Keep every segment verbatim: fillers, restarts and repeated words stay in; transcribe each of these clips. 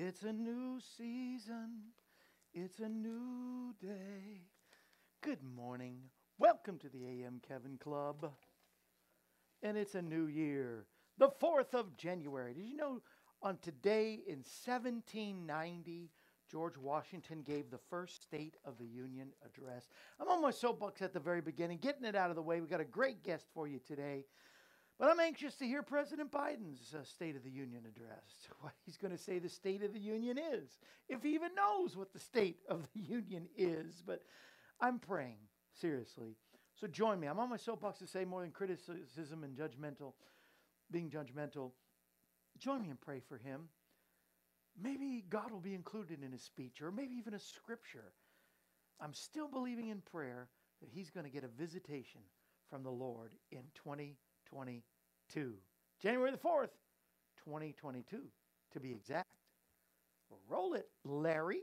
It's a new season. It's a new day. Good morning. Welcome to the A M Kevin Club. And it's a new year. The fourth of January. Did you know on today in seventeen ninety, George Washington gave the first State of the Union address? I'm on my soapbox at the very beginning, getting it out of the way. We've got a great guest for you today. But I'm anxious to hear President Biden's uh, State of the Union address, what he's going to say the State of the Union is, if he even knows what the State of the Union is. But I'm praying, seriously. So join me. I'm on my soapbox to say more than criticism and judgmental, being judgmental. Join me and pray for him. Maybe God will be included in his speech, or maybe even a scripture. I'm still believing in prayer that he's going to get a visitation from the Lord in twenty twenty-two. January the fourth, twenty twenty-two, to be exact. Roll it, Larry.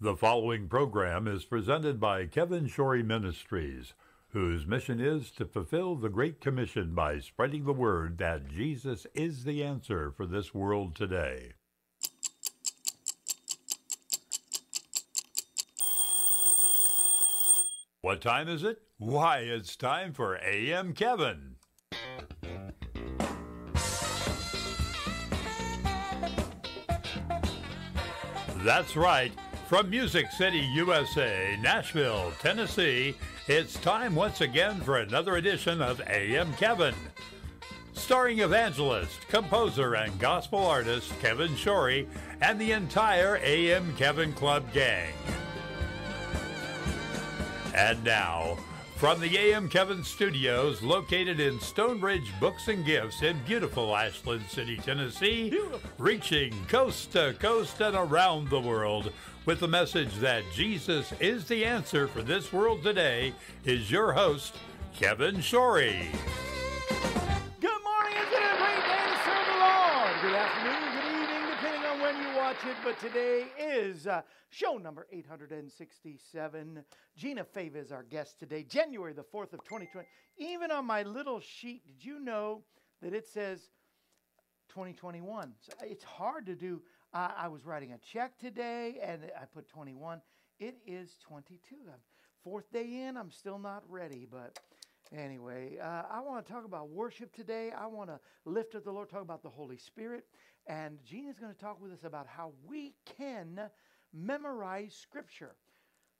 The following program is presented by Kevin Shorey Ministries, whose mission is to fulfill the Great Commission by spreading the word that Jesus is the answer for this world today. What time is it? Why, it's time for A M Kevin. That's right. From Music City, U S A, Nashville, Tennessee, it's time once again for another edition of A M Kevin. Starring evangelist, composer, and gospel artist Kevin Shorey and the entire A M Kevin Club gang. And now, from the A M Kevin Studios, located in Stonebridge Books and Gifts in beautiful Ashland City, Tennessee, beautiful. Reaching coast to coast and around the world with the message that Jesus is the answer for this world today, is your host, Kevin Shorey. Good morning, it's been a great day to serve the Lord. Good afternoon, good evening, depending on when you watch it, but today is... Uh, Show number eight hundred sixty-seven. Gina Fava is our guest today, January the fourth of twenty twenty. Even on my little sheet, did you know that it says twenty twenty-one? So it's hard to do. Uh, I was writing a check today, and I put twenty-one. It is twenty-two. I'm fourth day in. I'm still not ready, but anyway, uh, I want to talk about worship today. I want to lift up the Lord, talk about the Holy Spirit, and Gina's going to talk with us about how we can memorize Scripture.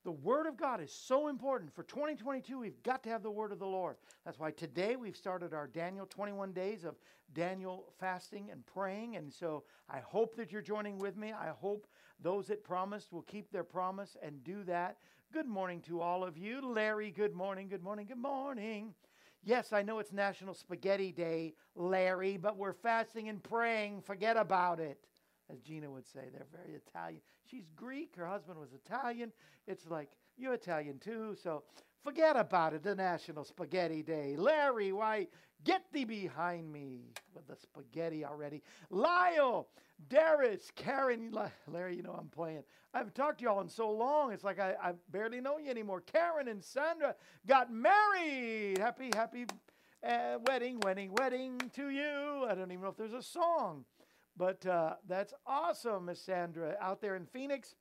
The Word of God is so important. For twenty twenty-two, we've got to have the Word of the Lord. That's why today we've started our Daniel twenty-one days of Daniel fasting and praying. And so I hope that you're joining with me. I hope those that promised will keep their promise and do that. Good morning to all of you. Larry, good morning, good morning, good morning. Yes, I know it's National Spaghetti Day, Larry, but we're fasting and praying. Forget about it. As Gina would say, they're very Italian. She's Greek. Her husband was Italian. It's like, you're Italian too, so forget about it, the National Spaghetti Day. Larry, why, get thee behind me with the spaghetti already. Lyle, Darius, Karen, Larry, you know I'm playing. I haven't talked to y'all in so long. It's like I, I barely know you anymore. Karen and Sandra got married. Happy, happy uh, wedding, wedding, wedding to you. I don't even know if there's a song. But uh, that's awesome, Miss Sandra, out there in Phoenix.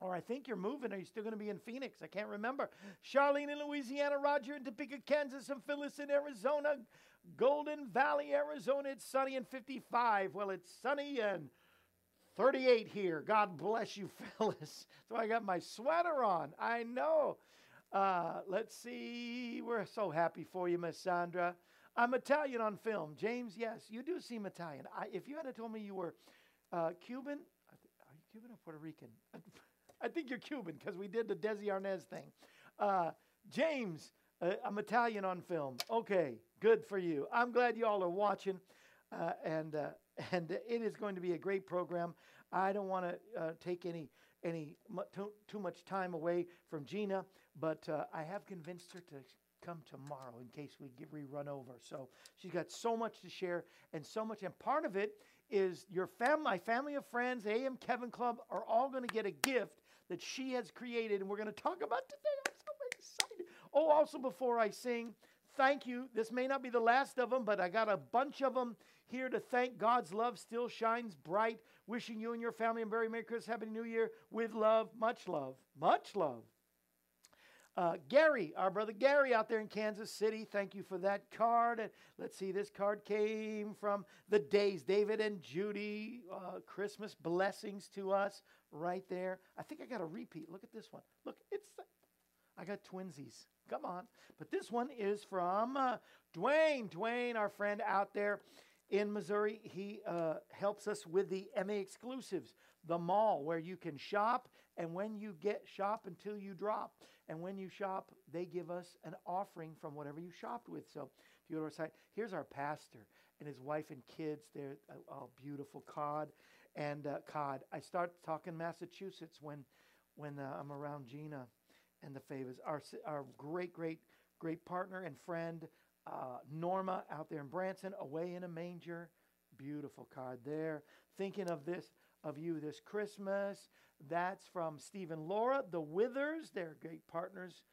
Or I think you're moving. Are you still going to be in Phoenix? I can't remember. Charlene in Louisiana, Roger in Topeka, Kansas, and Phyllis in Arizona. Golden Valley, Arizona. It's sunny and fifty-five. Well, it's sunny and thirty-eight here. God bless you, Phyllis. So I got my sweater on. I know. Uh, let's see. We're so happy for you, Miss Sandra. I'm Italian on film. James, yes, you do seem Italian. I, if you had told me you were uh, Cuban, I th- are you Cuban or Puerto Rican? I, th- I think you're Cuban because we did the Desi Arnaz thing. Uh, James, uh, I'm Italian on film. Okay, good for you. I'm glad you all are watching, uh, and uh, and it is going to be a great program. I don't want to uh, take any any mu- too, too much time away from Gina, but uh, I have convinced her to come tomorrow in case we get rerun over. So she's got so much to share and so much. And part of it is your family, my family of friends, A M Kevin Club, are all going to get a gift that she has created. And we're going to talk about today. I'm so excited. Oh, also before I sing, thank you. This may not be the last of them, but I got a bunch of them here to thank. God's love still shines bright. Wishing you and your family and very Merry Christmas, Happy New Year with love, much love, much love. Uh, Gary, our brother Gary out there in Kansas City, thank you for that card. And let's see, this card came from the Days. David and Judy, uh, Christmas blessings to us right there. I think I got a repeat. Look at this one. Look, it's I got twinsies. Come on. But this one is from uh, Dwayne. Dwayne, our friend out there in Missouri. He uh, helps us with the M A Exclusives, the mall where you can shop. And when you get shop until you drop. And when you shop, they give us an offering from whatever you shopped with. So if you go to our site, here's our pastor and his wife and kids. They're all beautiful. Cod and uh, Cod. I start talking Massachusetts when when uh, I'm around Gina and the Favors. Our, our great, great, great partner and friend, uh, Norma, out there in Branson, away in a manger. Beautiful card there. Thinking of this, of you this Christmas. That's from Steve and Laura. The Withers, they're great partners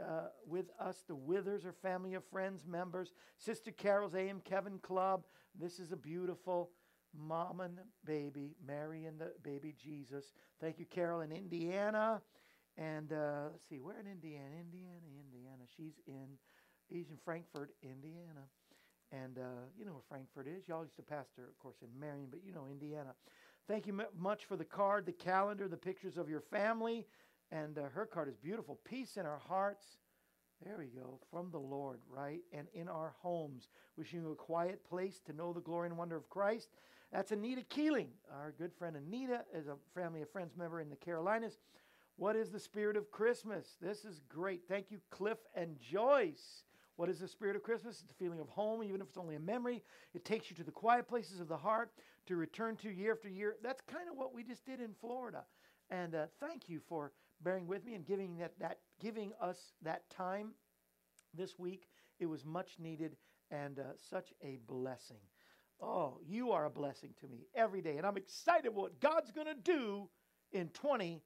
uh, with us. The Withers are family of friends, members. Sister Carol's A M Kevin Club. This is a beautiful mom and baby, Mary and the baby Jesus. Thank you, Carol, in Indiana. And uh, let's see, we're in Indiana, Indiana, Indiana. She's in, he's in Frankfort, Indiana. And uh, you know where Frankfort is. Y'all used to pastor, of course, in Marion, but you know Indiana. Thank you much for the card, the calendar, the pictures of your family. And uh, her card is beautiful. Peace in our hearts. There we go. From the Lord, right? And in our homes. Wishing you a quiet place to know the glory and wonder of Christ. That's Anita Keeling. Our good friend Anita is a family of friends member in the Carolinas. What is the spirit of Christmas? This is great. Thank you, Cliff and Joyce. What is the spirit of Christmas? It's the feeling of home, even if it's only a memory. It takes you to the quiet places of the heart to return to year after year. That's kind of what we just did in Florida. And uh, thank you for bearing with me and giving, that, that, giving us that time this week. It was much needed and uh, such a blessing. Oh, you are a blessing to me every day. And I'm excited what God's going to do in twenty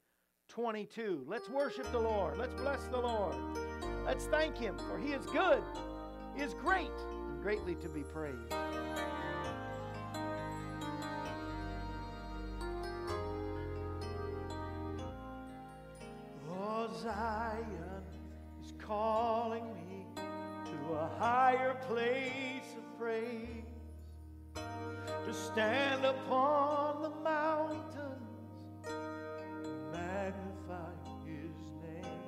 twenty-two. Let's worship the Lord. Let's bless the Lord. Let's thank Him, for He is good, He is great, and greatly to be praised. Oh, Zion is calling me to a higher place of praise, to stand upon the mountains and magnify His name.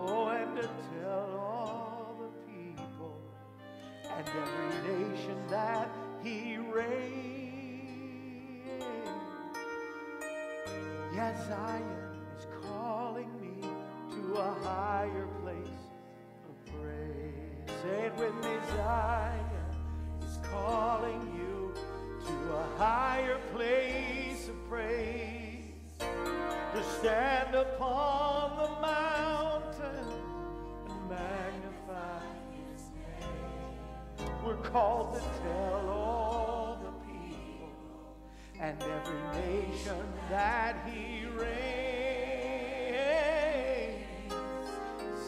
Oh, and to tell all the people and every nation that He reigns. Yes, Zion is calling me to a higher place of praise. Say it with me, Zion is calling you to a higher place of praise, to stand upon the mountain and magnify His name. We're called to tell all the people and every nation that He reigns.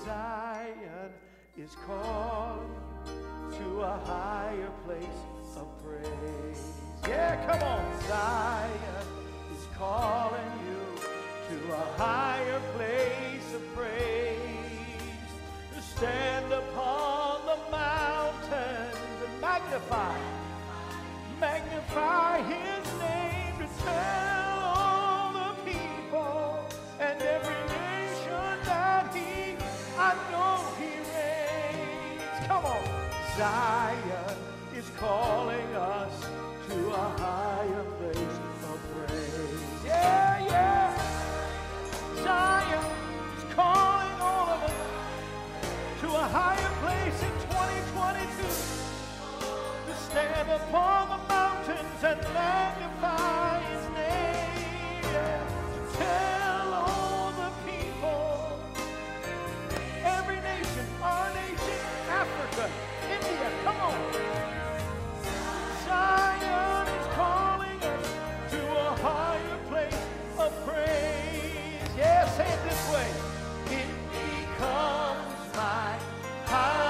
Zion is calling to a higher place of praise. Yeah, come on. Zion is calling you to a higher place of praise, to stand upon the mountains and magnify, magnify His name, to tell all the people and every nation that He, I know He reigns. Come on. Zion is calling us to a higher place of praise. Yeah, yeah. Zion is calling all of us to a higher place in twenty twenty-two, to stand upon the mountains and magnify His name, yeah. To tell all the people, every nation, our nation, Africa, India, come on. Zion is calling us to a higher place of praise. Yeah, say it this way. It becomes my high.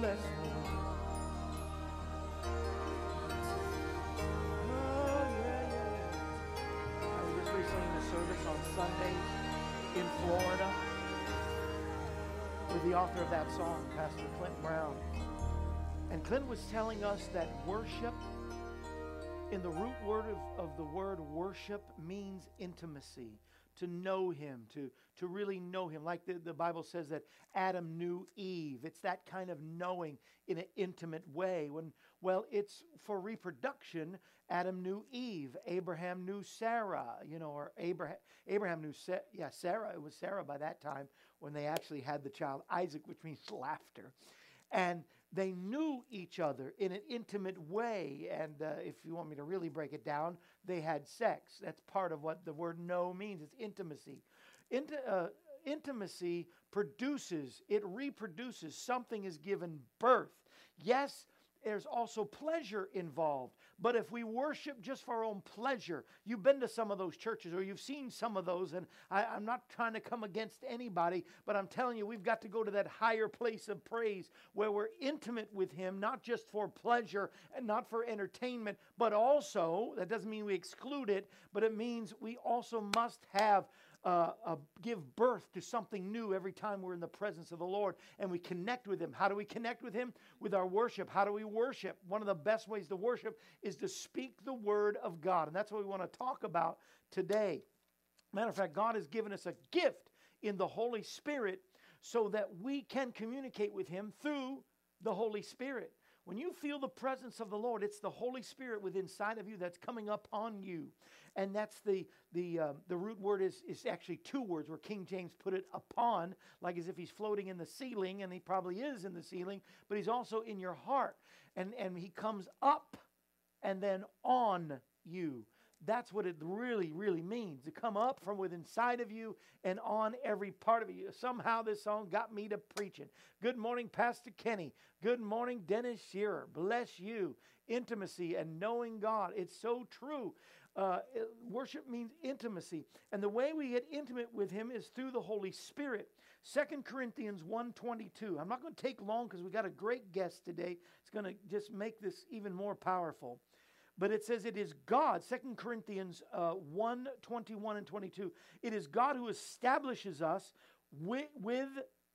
blessed. Oh, yeah, yeah. I was just recently in a service on Sundays in Florida with the author of that song, Pastor Clint Brown. And Clint was telling us that worship, in the root word of, of the word worship, means intimacy. To know him, to, to really know him. Like the, the Bible says that Adam knew Eve. It's that kind of knowing in an intimate way. When, well, it's for reproduction. Adam knew Eve. Abraham knew Sarah, you know, or Abraham, Abraham knew, Sa- yeah, Sarah. It was Sarah by that time when they actually had the child Isaac, which means laughter. And they knew each other in an intimate way. And uh, if you want me to really break it down, they had sex. That's part of what the word know means. It's intimacy. Int- uh, intimacy produces, it reproduces. Something is given birth. Yes, there's also pleasure involved. But if we worship just for our own pleasure, you've been to some of those churches or you've seen some of those, and I, I'm not trying to come against anybody, but I'm telling you, we've got to go to that higher place of praise where we're intimate with him, not just for pleasure and not for entertainment, but also, that doesn't mean we exclude it, but it means we also must have Uh, uh, give birth to something new every time we're in the presence of the Lord and we connect with him. How do we connect with him? With our worship. How do we worship? One of the best ways to worship is to speak the word of God. And that's what we want to talk about today. Matter of fact, God has given us a gift in the Holy Spirit so that we can communicate with him through the Holy Spirit. When you feel the presence of the Lord, it's the Holy Spirit within inside of you that's coming up on you. And that's the the uh, the root word is, is actually two words where King James put it upon, like as if he's floating in the ceiling, and he probably is in the ceiling, but he's also in your heart. And, and he comes up and then on you. That's what it really, really means, to come up from within inside of you and on every part of you. Somehow this song got me to preaching. Good morning, Pastor Kenny. Good morning, Dennis Shearer. Bless you. Intimacy and knowing God. It's so true. Uh, worship means intimacy. And the way we get intimate with him is through the Holy Spirit. Second Corinthians one twenty-two. I'm not going to take long because we've got a great guest today. It's going to just make this even more powerful. But it says it is God, Second Corinthians one, twenty-one and twenty-two, it is God who establishes us with, with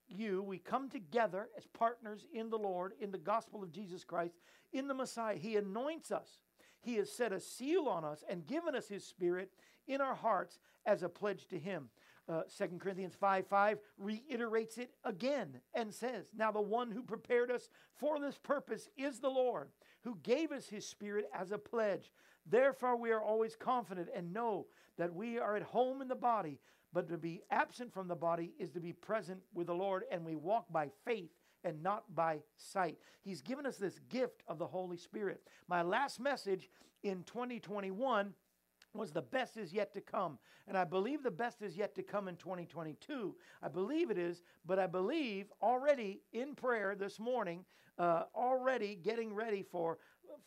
you. We come together as partners in the Lord, in the gospel of Jesus Christ, in the Messiah. He anoints us. He has set a seal on us and given us his spirit in our hearts as a pledge to him. Uh, Second Corinthians five five reiterates it again and says, now the one who prepared us for this purpose is the Lord, who gave us his spirit as a pledge. Therefore we are always confident and know that we are at home in the body, but to be absent from the body is to be present with the Lord, and we walk by faith and not by sight. He's given us this gift of the Holy Spirit. My last message in twenty twenty-one was the best is yet to come. And I believe the best is yet to come in twenty twenty-two. I believe it is, but I believe already in prayer this morning, uh, already getting ready for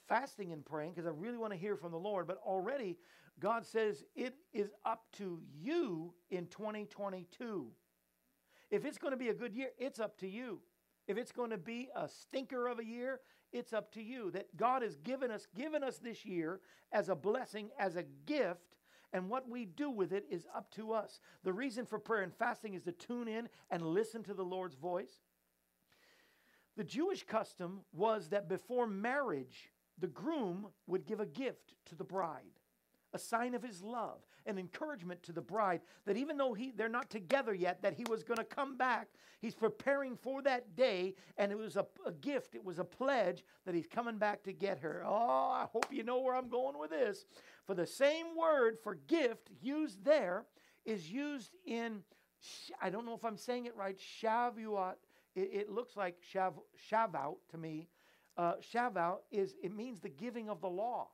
fasting and praying, because I really want to hear from the Lord, but already God says it is up to you in twenty twenty-two. If it's going to be a good year, it's up to you. If it's going to be a stinker of a year, it's up to you. That God has given us, given us this year as a blessing, as a gift, and what we do with it is up to us. The reason for prayer and fasting is to tune in and listen to the Lord's voice. The Jewish custom was that before marriage, the groom would give a gift to the bride, a sign of his love, an encouragement to the bride that even though he they're not together yet, that he was going to come back. He's preparing for that day, and it was a, a gift. It was a pledge that he's coming back to get her. Oh, I hope you know where I'm going with this. For the same word for gift used there is used in, I don't know if I'm saying it right, Shavuot. It, it looks like shav, Shavuot to me. Uh, Shavuot, is it means the giving of the law.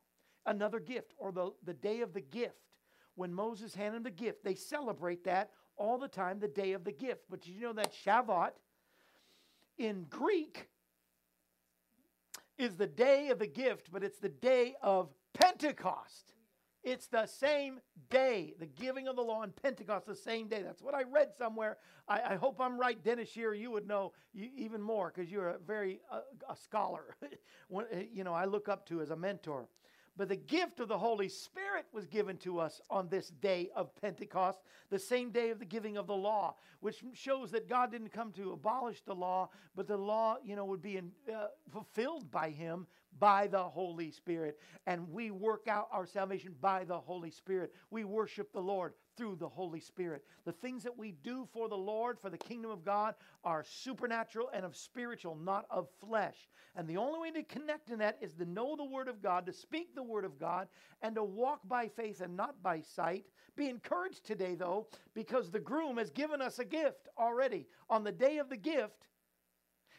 Another gift, or the, the day of the gift. When Moses handed him the gift, they celebrate that all the time, the day of the gift. But did you know that Shavuot in Greek is the day of the gift, but it's the day of Pentecost. It's the same day, the giving of the law and Pentecost, the same day. That's what I read somewhere. I, I hope I'm right. Dennis Shearer, you would know you, even more, because you're a very uh, a scholar. When, you know, I look up to as a mentor. But the gift of the Holy Spirit was given to us on this day of Pentecost, the same day of the giving of the law, which shows that God didn't come to abolish the law, but the law, you know, would be in, uh, fulfilled by Him, by the Holy Spirit. And we work out our salvation by the Holy Spirit. We worship the Lord through the Holy Spirit. The things that we do for the Lord, for the kingdom of God, are supernatural and of spiritual, not of flesh. And the only way to connect in that is to know the Word of God, to speak the Word of God, and to walk by faith and not by sight. Be encouraged today, though, because the groom has given us a gift already. On the day of the gift,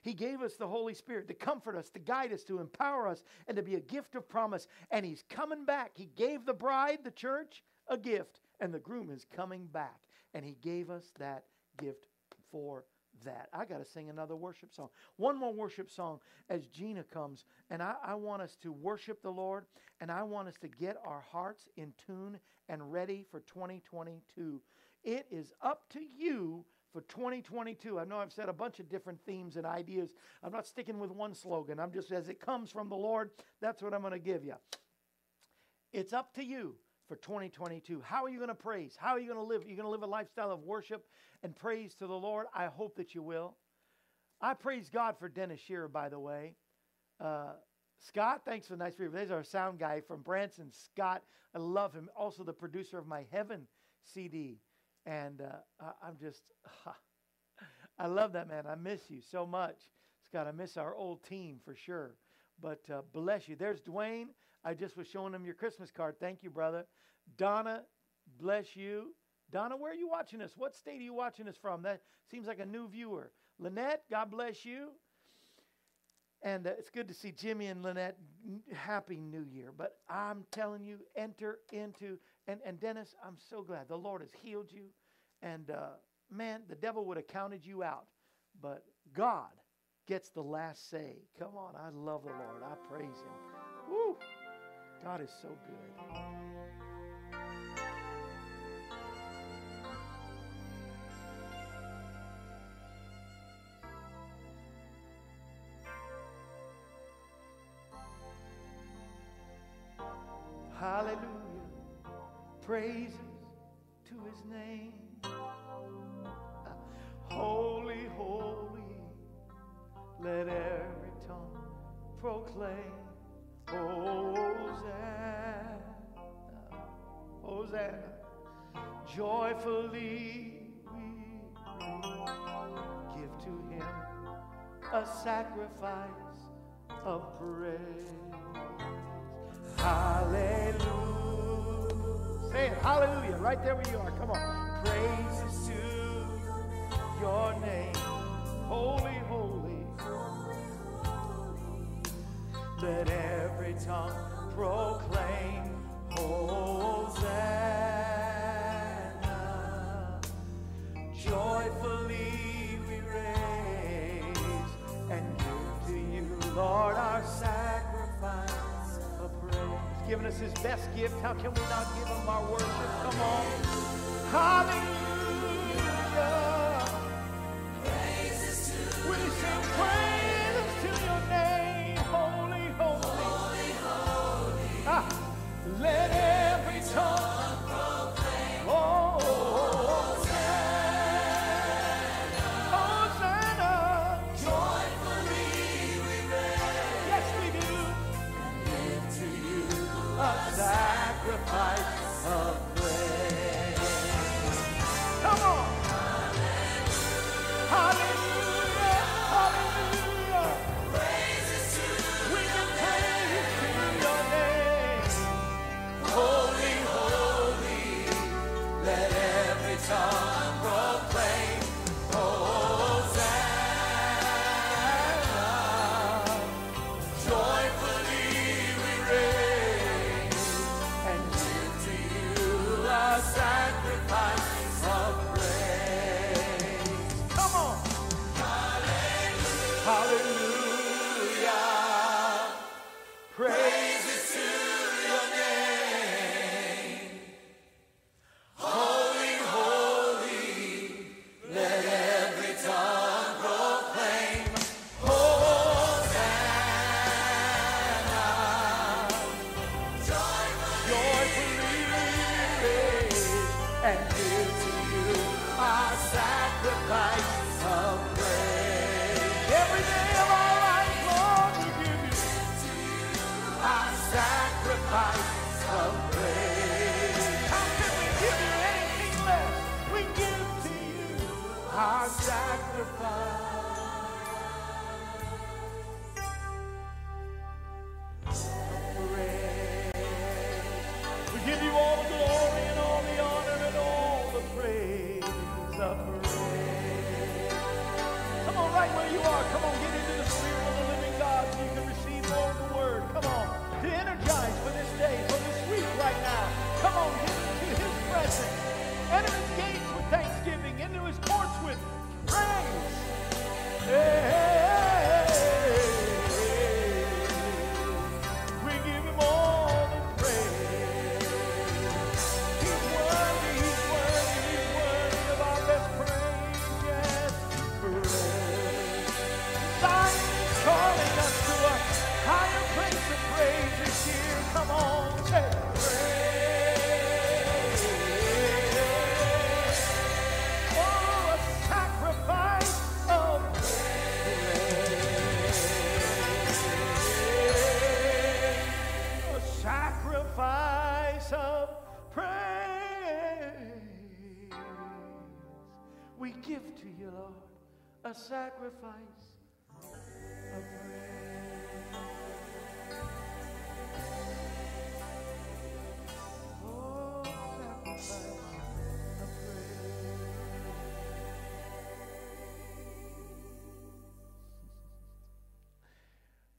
He gave us the Holy Spirit to comfort us, to guide us, to empower us, and to be a gift of promise. And He's coming back. He gave the bride, the church, a gift. And the groom is coming back. And He gave us that gift for that. I got to sing another worship song. One more worship song as Gina comes. And I, I want us to worship the Lord. And I want us to get our hearts in tune and ready for twenty twenty-two. It is up to you for twenty twenty-two. I know I've said a bunch of different themes and ideas. I'm not sticking with one slogan. I'm just, as it comes from the Lord, that's what I'm going to give you. It's up to you. For twenty twenty-two, how are you going to praise? How are you going to live? You're going to live a lifestyle of worship and praise to the Lord. I hope that you will. I praise God for Dennis Shearer, by the way. Uh, Scott, thanks for the nice review. There's our sound guy from Branson, Scott. I love him. Also the producer of my Heaven C D. And uh, I'm just, I love that man. I miss you so much. Scott, I miss our old team for sure. But uh, bless you. There's Dwayne. I just was showing him your Christmas card. Thank you, brother. Donna, bless you. Donna, where are you watching us? What state are you watching us from? That seems like a new viewer. Lynette, God bless you. And uh, it's good to see Jimmy and Lynette. Happy New Year. But I'm telling you, enter into, and, and Dennis, I'm so glad the Lord has healed you. And uh, man, the devil would have counted you out. But God gets the last say. Come on, I love the Lord. I praise Him. Woo! God is so good. Hallelujah. Praises to His name. Holy, holy. Let every tongue proclaim. Hosanna, Hosanna, joyfully we give to Him a sacrifice of praise. Hallelujah. Say it, hallelujah, right there where you are, come on. Praises to Your name, holy, holy. Let every tongue proclaim Hosanna. Joyfully we raise and give to You, Lord, our sacrifice of praise. He's given us His best gift. How can we not give Him our worship? Come on. Hallelujah. Praises to We sing praises to Your name. Let every tongue proclaim, oh, Hosanna, Hosanna, joyfully we raise, yes we do, and give to You a sacrifice of praise. Sacrifice of praise. Oh, sacrifice of praise.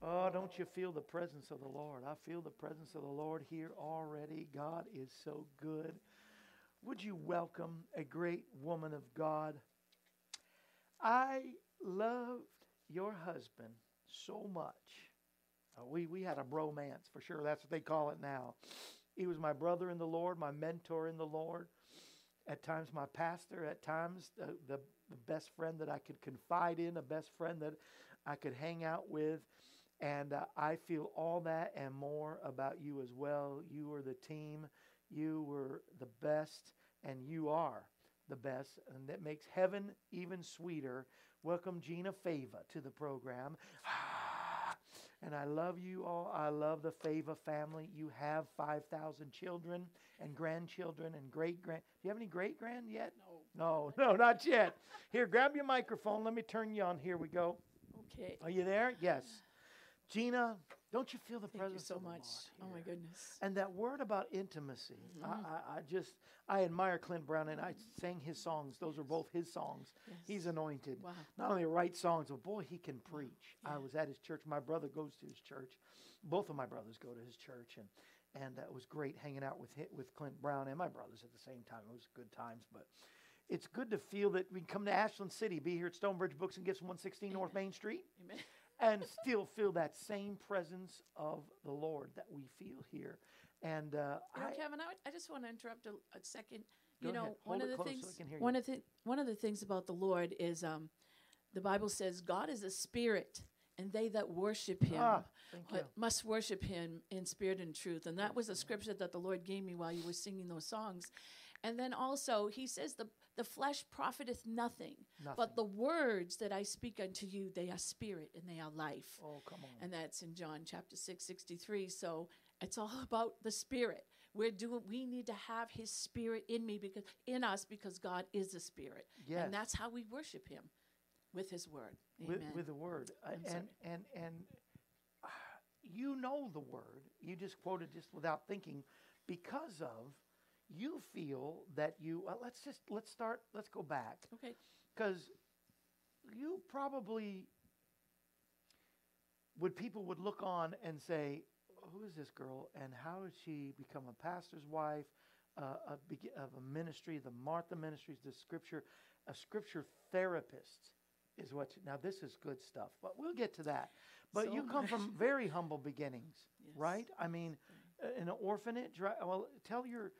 Oh, don't you feel the presence of the Lord? I feel the presence of the Lord here already. God is so good. Would you welcome a great woman of God? I loved your husband so much. Uh, we, we had a bromance, for sure. That's what they call it now. He was my brother in the Lord, my mentor in the Lord, at times my pastor, at times uh, the, the best friend that I could confide in, a best friend that I could hang out with. And uh, I feel all that and more about you as well. You were the team. You were the best, and you are the best, and that makes heaven even sweeter. Welcome Gina Fava to the program. And I love you all. I love the Fava family. You have five thousand children and grandchildren and great-grand. Do you have any great-grand yet? No. No, no, not yet. Here, grab your microphone. Let me turn you on. Here we go. Okay. Are you there? Yes. Gina, don't you feel the Thank presence you so of the much? Lord, oh my goodness! And that word about intimacy, mm-hmm. I, I just I admire Clint Brown, and I sang his songs. Those yes. are both his songs. Yes. He's anointed. Wow. Not only writes songs, but boy, he can preach. Yeah. I was at his church. My brother goes to his church. Both of my brothers go to his church, and and uh, it was great hanging out with with Clint Brown and my brothers at the same time. It was good times, but. It's good to feel that we can come to Ashland City, be here at Stonebridge Books and Gifts, one sixteen Amen. North Main Street. Amen. And still feel that same presence of the Lord that we feel here. And uh, you know, I, Kevin, I, would, I just want to interrupt a, a second. You know, one of, the things, so one of the things, one of the things about the Lord is, um, the Bible says, God is a spirit, and they that worship Him ah, uh, must worship Him in spirit and truth. And that was a scripture that the Lord gave me while you were singing those songs. And then also, He says, the the flesh profiteth nothing, nothing, but the words that I speak unto you, they are spirit and they are life. Oh, come on. And that's in John chapter six, sixty-three. So it's all about the spirit. We're doing, we need to have His spirit in me because in us, because God is a spirit. Yes. And that's how we worship Him, with His word. Amen. With, with the word. Uh, and, and, and uh, you know the word. You just quoted just without thinking because of you feel that you, uh, let's just, let's start, let's go back. Okay. Because you probably would, people would look on and say, who is this girl and how did she become a pastor's wife, uh, a be- of a ministry, the Martha Ministries, the scripture, a scripture therapist is what, you, now this is good stuff, but we'll get to that. But so you come from very humble beginnings, yes. right? I mean, right. an orphanage, right? Well, tell your...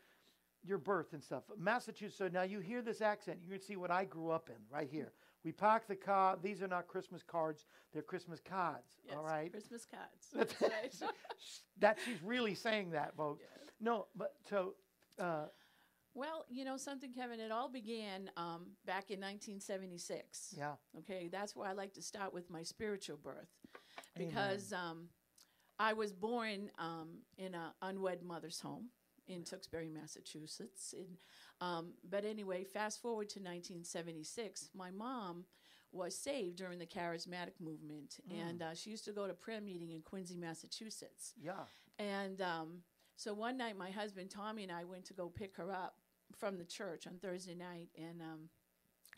your birth and stuff. Massachusetts, so now you hear this accent. You can see what I grew up in right here. We pack the car. These are not Christmas cards. They're Christmas cods. Yes, all right? Christmas cods. That's right. That she's really saying that, folks. Yes. No, but so uh, Well, you know something, Kevin, it all began um, back in nineteen seventy-six. Yeah. Okay, that's why I like to start with my spiritual birth. Because um, I was born um, in an unwed mother's home in Tewksbury, Massachusetts. And, um, but anyway, fast forward to nineteen seventy-six, my mom was saved during the charismatic movement. Mm. And uh, she used to go to prayer meeting in Quincy, Massachusetts. Yeah. And um, so one night, my husband, Tommy, and I went to go pick her up from the church on Thursday night. And um,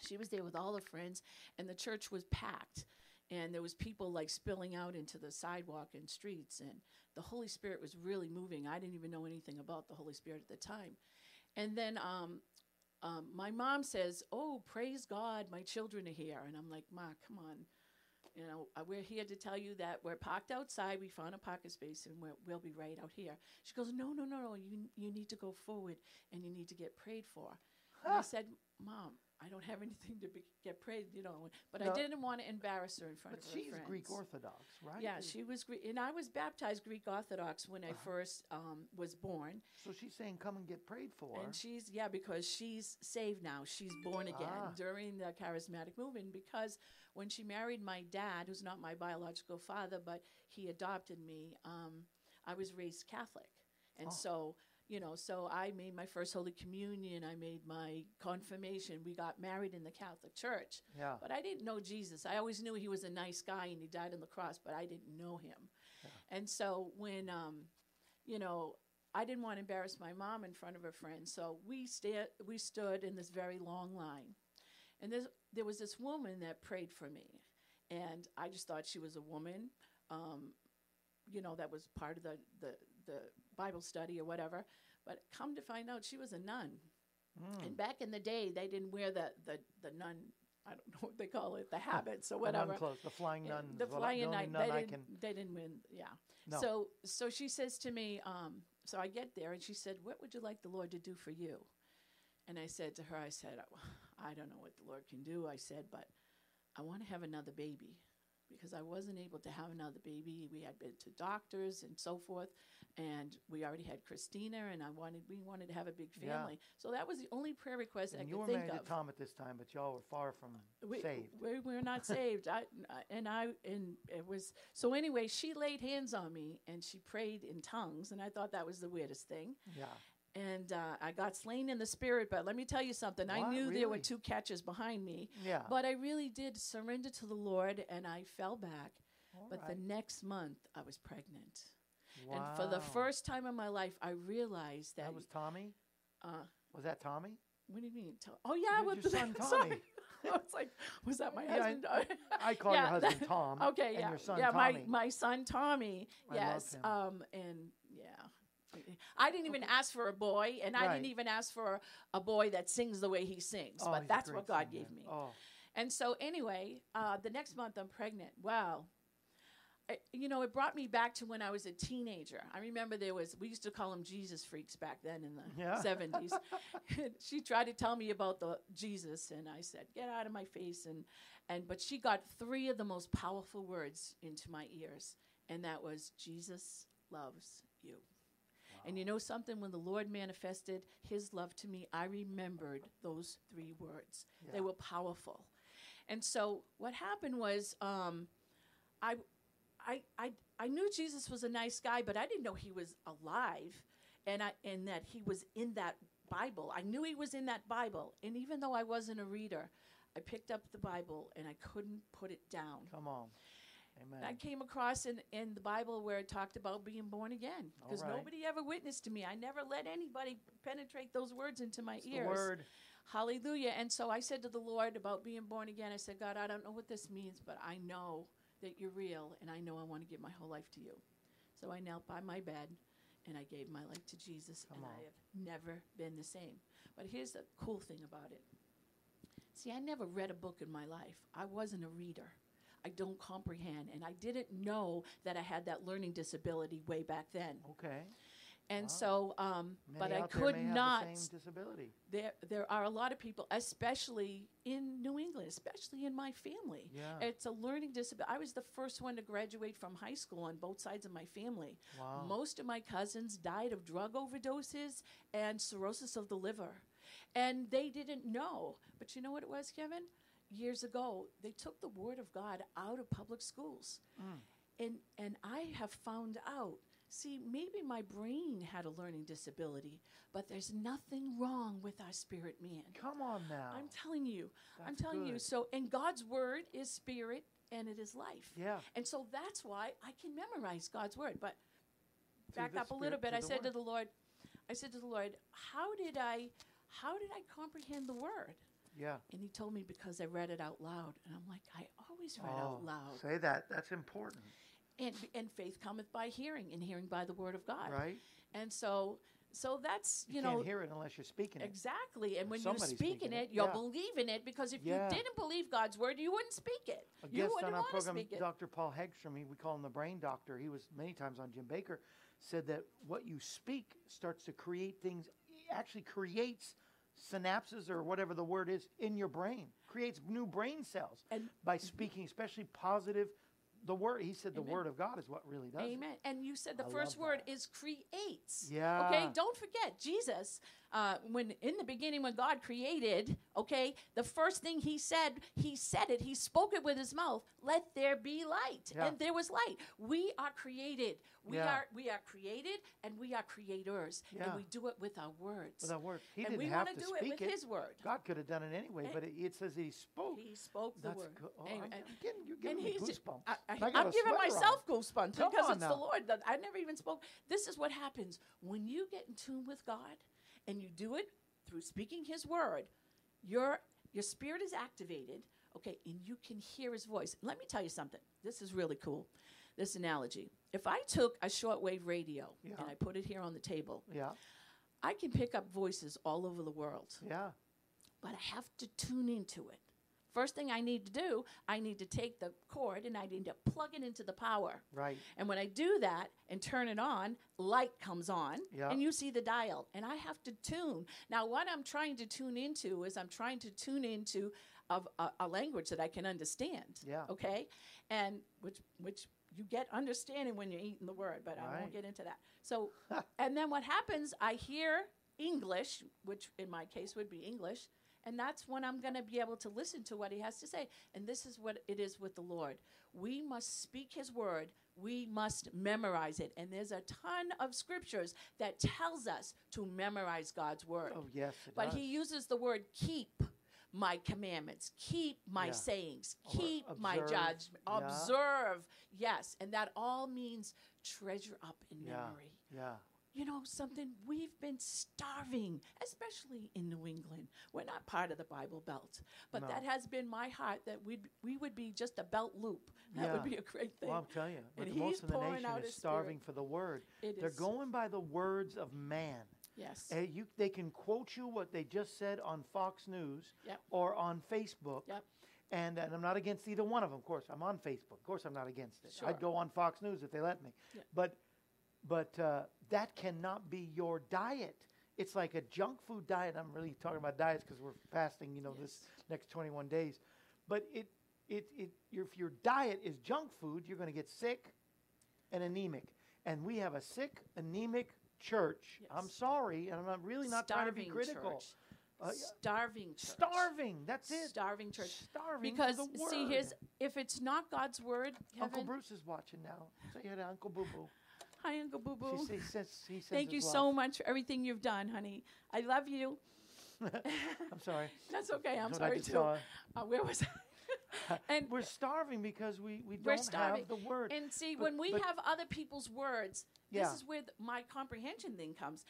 she was there with all her friends, and the church was packed. And there was people like spilling out into the sidewalk and streets, and the Holy Spirit was really moving. I didn't even know anything about the Holy Spirit at the time. And then um, um, my mom says, "Oh, praise God, my children are here." And I'm like, "Ma, come on. You know, uh, we're here to tell you that we're parked outside. We found a parking space, and we're, we'll be right out here." She goes, "No, no, no, no. You, you need to go forward, and you need to get prayed for." Huh. And I said, "Mom, I don't have anything to be get prayed, you know." But no. I didn't want to embarrass her in front but of her friends. But she's Greek Orthodox, right? Yeah, she was Greek. And I was baptized Greek Orthodox when uh-huh. I first um, was born. So she's saying, come and get prayed for. And she's, yeah, because she's saved now. She's born again ah. during the charismatic movement. Because when she married my dad, who's not my biological father, but he adopted me, um, I was raised Catholic. And oh. so... You know, so I made my first Holy Communion. I made my confirmation. We got married in the Catholic Church. Yeah. But I didn't know Jesus. I always knew he was a nice guy and he died on the cross, but I didn't know him. Yeah. And so when, um, you know, I didn't want to embarrass my mom in front of her friends, so we sta we stood in this very long line. And this, there was this woman that prayed for me. And I just thought she was a woman, um, you know, that was part of the... the the Bible study or whatever, but come to find out she was a nun. Mm. And back in the day, they didn't wear the, the, the nun, I don't know what they call it, the habits or whatever. Clothes, the flying nun. The flying nun. They, I didn't, they didn't win, yeah. No. So, so she says to me, um, so I get there and she said, "What would you like the Lord to do for you?" And I said to her, I said, "I don't know what the Lord can do." I said, "But I want to have another baby." Because I wasn't able to have another baby. We had been to doctors and so forth, and we already had Christina, and I wanted we wanted to have a big family. Yeah. So that was the only prayer request and I could think of. You were married to Tom at this time, but y'all were far from we, saved. We were not saved. I, and I and it was so anyway. She laid hands on me and she prayed in tongues, and I thought that was the weirdest thing. Yeah. And uh, I got slain in the spirit, but let me tell you something. What? I knew really? There were two catches behind me, yeah. but I really did surrender to the Lord, and I fell back. All but right. the next month, I was pregnant. Wow. And for the first time in my life, I realized that... That was Tommy? Uh, was that Tommy? What do you mean? To oh, yeah. With your son, Tommy. I was like, was that my yeah, husband? I, I call yeah, your husband Tom. Okay, yeah. And your son, yeah, Tommy. My, my son, Tommy. I yes. Um, and, yeah. I didn't even ask for a boy, and right. I didn't even ask for a boy that sings the way he sings, oh, but that's what God singer. Gave me. Oh. And so anyway, uh, the next month I'm pregnant. Wow. I, you know, it brought me back to when I was a teenager. I remember there was, we used to call them Jesus freaks back then in the yeah. seventies. She tried to tell me about the Jesus, and I said, "Get out of my face." And, and but she got three of the most powerful words into my ears, and that was, "Jesus loves you." And you know something? When the Lord manifested his love to me, I remembered those three words. Yeah. They were powerful. And so what happened was um, I, I, I, I knew Jesus was a nice guy, but I didn't know he was alive and, I, and that he was in that Bible. I knew he was in that Bible. And even though I wasn't a reader, I picked up the Bible and I couldn't put it down. Come on. Amen. I came across in, in the Bible where it talked about being born again. Because right. nobody ever witnessed to me. I never let anybody penetrate those words into my it's ears. The word. Hallelujah. And so I said to the Lord about being born again, I said, "God, I don't know what this means, but I know that you're real, and I know I want to give my whole life to you." So I knelt by my bed, and I gave my life to Jesus, Come and on. I have never been the same. But here's the cool thing about it. See, I never read a book in my life. I wasn't a reader. I don't comprehend, and I didn't know that I had that learning disability way back then. Okay. And wow. so, um, but I could there not. Have the same disability. There, there are a lot of people, especially in New England, especially in my family. Yeah. It's a learning disability. I was the first one to graduate from high school on both sides of my family. Wow. Most of my cousins died of drug overdoses and cirrhosis of the liver. And they didn't know. But you know what it was, Kevin? Years ago, they took the Word of God out of public schools. Mm. And and I have found out, see, maybe my brain had a learning disability, but there's nothing wrong with our spirit man. Come on now. I'm telling you. That's I'm telling good. you. So, and God's Word is spirit and it is life. Yeah. And so that's why I can memorize God's Word. But back up a little bit. I said word. to the Lord, I said to the Lord, how did I, how did I comprehend the Word? Yeah. And he told me because I read it out loud. And I'm like, I always read oh, out loud. Say that. That's important. And and faith cometh by hearing, and hearing by the Word of God. Right. And so so that's, you, you know. You can't hear it unless you're speaking it. Exactly. And when you're speaking, speaking it, you'll yeah. believe in it. Because if yeah. you didn't believe God's Word, you wouldn't speak it. A you wouldn't on our program, speak it. Doctor Paul Hegstrom, he, we call him the brain doctor. He was many times on Jim Baker, said that what you speak starts to create things, actually creates synapses or whatever the word is in your brain, creates new brain cells and by speaking, especially positive. The word, he said, the Amen. Word of God is what really does. Amen. It. And you said the I first word is creates. Yeah. Okay. Don't forget Jesus. Uh, when in the beginning, when God created, okay, the first thing he said, he said it. He spoke it with his mouth. Let there be light, yeah. and there was light. We are created. We yeah. are we are created, and we are creators, yeah. and we do it with our words. With our words. He and didn't we have to do speak it with it. His word. God could have done it anyway, and but it, it says he spoke. He spoke the That's word. Good. Oh, and, I'm, I'm getting, you're getting me goosebumps. I, I, I'm giving myself on. goosebumps Come because it's now. the Lord. That I never even spoke. This is what happens when you get in tune with God and you do it through speaking his word. Your, your spirit is activated, okay, and you can hear his voice. Let me tell you something. This is really cool, this analogy. If I took a shortwave radio yeah. and I put it here on the table, yeah. I can pick up voices all over the world. Yeah. But I have to tune into it. First thing I need to do, I need to take the cord and I need to plug it into the power. Right. And when I do that and turn it on, light comes on yep. and you see the dial. And I have to tune. Now, what I'm trying to tune into is I'm trying to tune into a, a, a language that I can understand. Yeah. Okay? And which which you get understanding when you're eating the word, but right. I won't get into that. So, and then what happens, I hear English, which in my case would be English. And that's when I'm going to be able to listen to what he has to say. And this is what it is with the Lord. We must speak his word. We must memorize it. And there's a ton of scriptures that tells us to memorize God's word. Oh, yes, it But does. He uses the word keep my commandments, keep my yeah. sayings, keep observe. my judgment, yeah. observe. Yes, and that all means treasure up in yeah. memory. Yeah. You know something? We've been starving, especially in New England. We're not part of the Bible Belt. But no. that has been my heart that we'd, we would be just a belt loop. That yeah. would be a great thing. Well, I'm telling you. But most of the nation is starving spirit. for the word. It They're is. going by the words of man. Yes. Uh, you, they can quote you what they just said on Fox News yep. or on Facebook. Yep. And, and I'm not against either one of them, of course. I'm on Facebook. Of course I'm not against it. Sure. I'd go on Fox News if they let me. Yep. But... But uh, that cannot be your diet. It's like a junk food diet. I'm really talking about diets because we're fasting, you know, yes. this next twenty-one days. But it, it, it. Your, if your diet is junk food, you're going to get sick and anemic. And we have a sick, anemic church. Yes. I'm sorry, and I'm really not Starving trying to be critical. Church. Uh, starving church. Starving, that's it. Starving church. Starving because, the word. see, his, if it's not God's word, Kevin, Uncle Bruce is watching now. Say hi to Uncle Boo Boo. Hi, Uncle Boo Boo. She, she says, she says Thank you love. so much for everything you've done, honey. I love you. I'm sorry. That's okay. I'm Don't sorry, too. Uh, where was I? And we're starving because we, we don't have the word. And see, but, when we but, have other people's words, yeah. this is where th- my comprehension thing comes.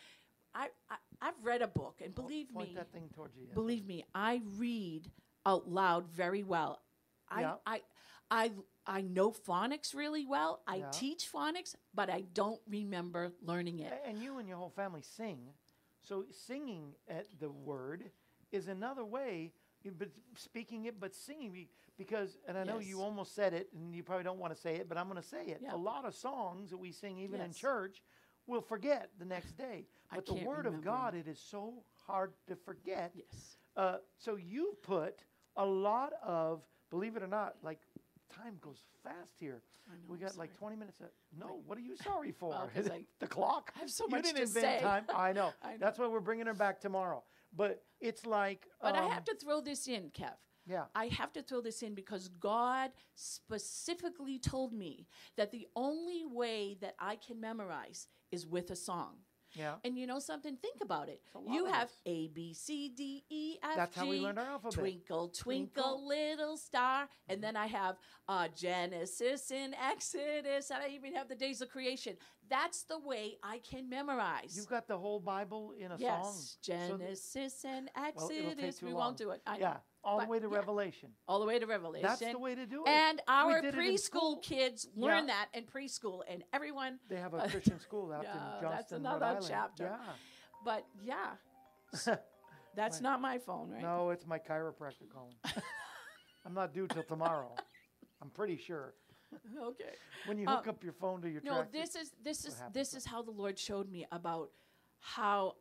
I, I, I've read a book, and believe point me, that thing towards you, yeah. believe me, I read out loud very well. I, yeah. I, I, I know phonics really well. I yeah. teach phonics, but I don't remember learning it. And you and your whole family sing. So singing at the word is another way, but speaking it, but singing. Because, and I yes. know you almost said it, and you probably don't want to say it, but I'm going to say it. Yeah. A lot of songs that we sing, even yes. in church, we'll forget the next day. But the word remember. of God, it is so hard to forget. Yes. Uh, so you put a lot of... Believe it or not, like, time goes fast here. I know, we got like twenty minutes. Of, no, like, what are you sorry for? Well, like, the clock? I have so much to say. You didn't invent time. I know. I know. That's why we're bringing her back tomorrow. But it's like... But um, I have to throw this in, Kev. Yeah. I have to throw this in because God specifically told me that the only way that I can memorize is with a song. Yeah. And you know something? Think about it. You have A, B, C, D, E, F, G. That's how we learned our alphabet. Twinkle, twinkle, twinkle. Little star. Mm-hmm. And then I have uh, Genesis and Exodus. And I even have the days of creation. That's the way I can memorize. You've got the whole Bible in a yes. song. Yes, Genesis so and Exodus. Well, we long. won't do it. I yeah. Know. All but the way to yeah. Revelation. All the way to Revelation. That's the way to do it. And our preschool kids learn yeah. that in preschool, and everyone. They have a Christian school out no, in Johnston, that's another Rhode Island. Chapter. Yeah. But yeah, so that's my, not my phone, right? No, it's my chiropractor calling. I'm not due till tomorrow. I'm pretty sure. Okay. When you hook um, up your phone to your no, tractor, this is this is this is how the Lord showed me about how.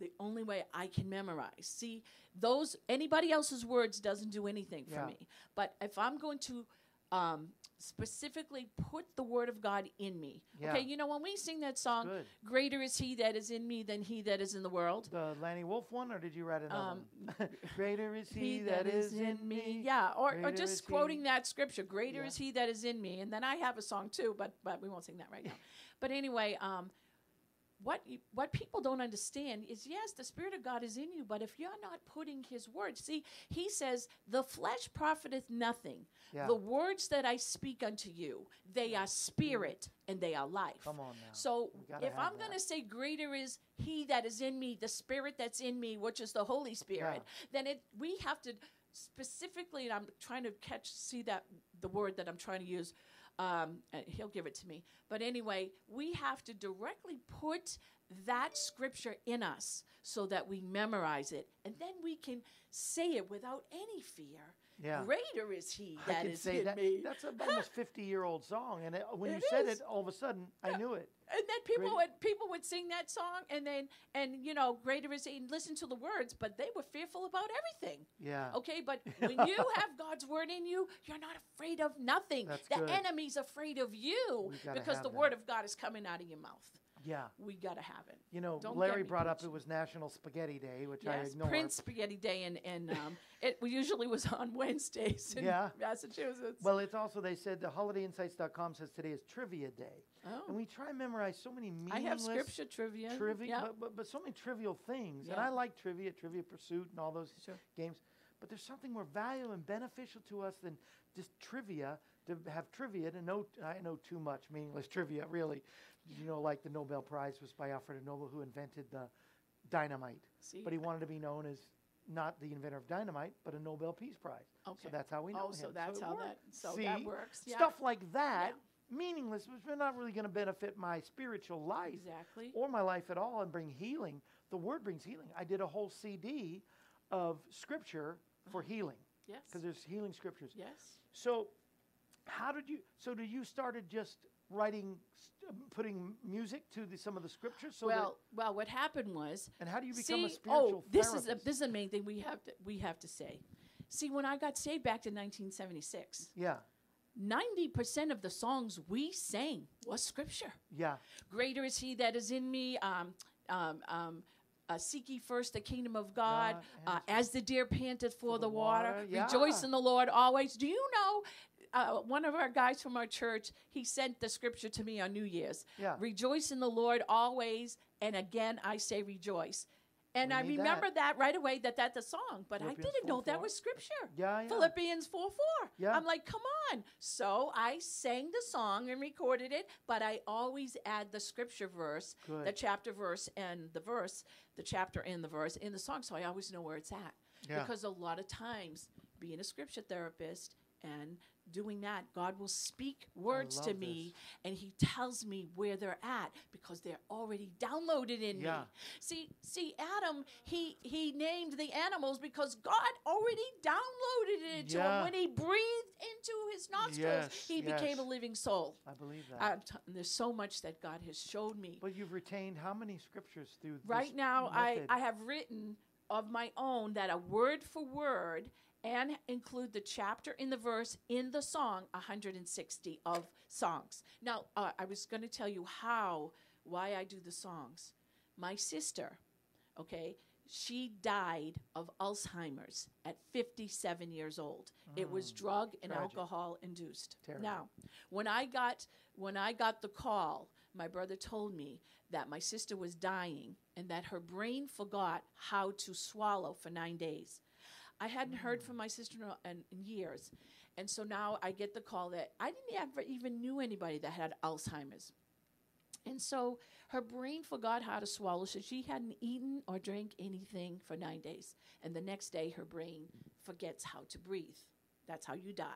The only way I can memorize. See, those anybody else's words doesn't do anything yeah. for me. But if I'm going to um, specifically put the word of God in me, yeah. okay, you know, when we sing that song, Good. Greater is he that is in me than he that is in the world. The Lanny Wolf one, or did you write another um, Greater is he, he that, that is, is in me. me. Yeah, or, or just quoting he. that scripture, greater yeah. is he that is in me. And then I have a song too, but, but we won't sing that right now. But anyway... Um, What you, what people don't understand is, yes, the Spirit of God is in you, but if you're not putting his word, see, he says, the flesh profiteth nothing. Yeah. The words that I speak unto you, they yeah. are spirit and they are life. Come on now. So if I'm going to say greater is he that is in me, the spirit that's in me, which is the Holy Spirit, yeah. then it we have to specifically, and I'm trying to catch, see that the word that I'm trying to use, Um, uh, he'll give it to me. But anyway, we have to directly put that scripture in us so that we memorize it. And then we can say it without any fear. Yeah. Greater is he I that is in that, me. That's a almost fifty-year-old song. And it, when it you is. said it, all of a sudden, yeah. I knew it. And then people Great. would people would sing that song, and then and you know, greater is he, and listen to the words, but they were fearful about everything. Yeah. Okay, but when you have God's word in you, you're not afraid of nothing. That's the good. enemy's afraid of you because the that. word of God is coming out of your mouth. Yeah. We gotta have it. You know, Don't Larry brought pitched. up it was National Spaghetti Day, which yes, I ignored. Prince Spaghetti Day, and and um, it usually was on Wednesdays in yeah. Massachusetts. Well, it's also they said the holiday insights dot com says today is Trivia Day. Oh. And we try to memorize so many meaningless... I have scripture trivia. Trivia, yeah. but, but, but so many trivial things. Yeah. And I like trivia, Trivia Pursuit, and all those sure. games. But there's something more valuable and beneficial to us than just trivia, to have trivia, to know... T- I know too much meaningless trivia, really. Yeah. You know, like the Nobel Prize was by Alfred Nobel, who invented the dynamite. See, but he wanted to be known as not the inventor of dynamite, but a Nobel Peace Prize. Okay. So that's how we know oh, him. so that's so how that... So See, that works. Yeah. Stuff like that... Yeah. Meaningless, which are not really going to benefit my spiritual life exactly. or my life at all and bring healing. The word brings healing. I did a whole C D of scripture for uh-huh. healing. Yes. Because there's healing scriptures. Yes. So how did you, so do you started just writing, st- putting music to the, some of the scriptures? So well, well, what happened was. And how do you become see, a spiritual oh, this therapist? Is a, this is the main thing we have, to, we have to say. See, when I got saved back in nineteen seventy-six. Yeah. ninety percent of the songs we sang was scripture. Yeah. Greater is he that is in me. Um, um, um, uh, seek ye first the kingdom of God. Uh, as the deer panteth for the water. water. Yeah. Rejoice in the Lord always. Do you know, uh, one of our guys from our church, he sent the scripture to me on New Year's. Yeah. Rejoice in the Lord always. And again, I say rejoice. And we I remember that. that right away, that that's a song. But Philippians I didn't know four. that was scripture. Yeah, yeah. Philippians four four. Yeah. I'm like, come on. So I sang the song and recorded it, but I always add the scripture verse, Good. the chapter verse and the verse, the chapter and the verse in the song, so I always know where it's at. Yeah. Because a lot of times, being a scripture therapist and doing that, God will speak words to me, this. and he tells me where they're at because they're already downloaded in yeah. me. See, see, Adam, he he named the animals because God already downloaded it into yeah. him. When he breathed into his nostrils, yes, he yes. became a living soul. I believe that. T- there's so much that God has showed me. But you've retained how many scriptures through this Right now, method? I, I have written of my own that a word for word, and include the chapter in the verse in the song, one hundred sixty of songs. Now, uh, I was going to tell you how, why I do the songs. My sister, okay, She died of Alzheimer's at fifty-seven years old. Mm. It was drug and Tragic. alcohol induced. Terrible. Now, when I got when I got the call, my brother told me that my sister was dying and that her brain forgot how to swallow for nine days. I hadn't mm. heard from my sister in, in years, and so now I get the call that I didn't ever even knew anybody that had Alzheimer's. And so her brain forgot how to swallow, so she hadn't eaten or drank anything for nine days. And the next day, her brain forgets how to breathe. That's how you die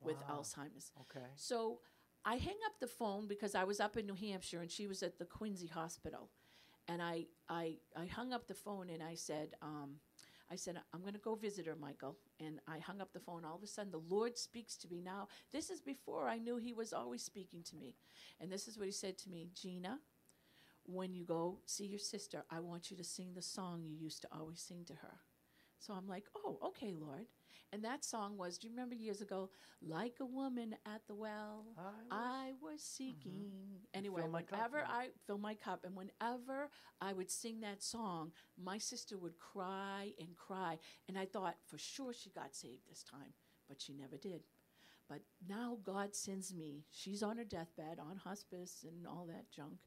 wow. with Alzheimer's. Okay. So I hang up the phone because I was up in New Hampshire, and she was at the Quincy Hospital. And I, I, I hung up the phone, and I said, um, I said, I'm going to go visit her, Michael. And I hung up the phone. All of a sudden, the Lord speaks to me now. This is before I knew he was always speaking to me. And this is what he said to me, Gina, when you go see your sister, I want you to sing the song you used to always sing to her. So I'm like, oh, okay, Lord. And that song was, do you remember years ago, like a woman at the well, I was, I was seeking. Mm-hmm. Anyway, fill whenever cup, I fill my cup, and whenever I would sing that song, my sister would cry and cry. And I thought, for sure she got saved this time, but she never did. But now God sends me. She's on her deathbed, on hospice and all that junk.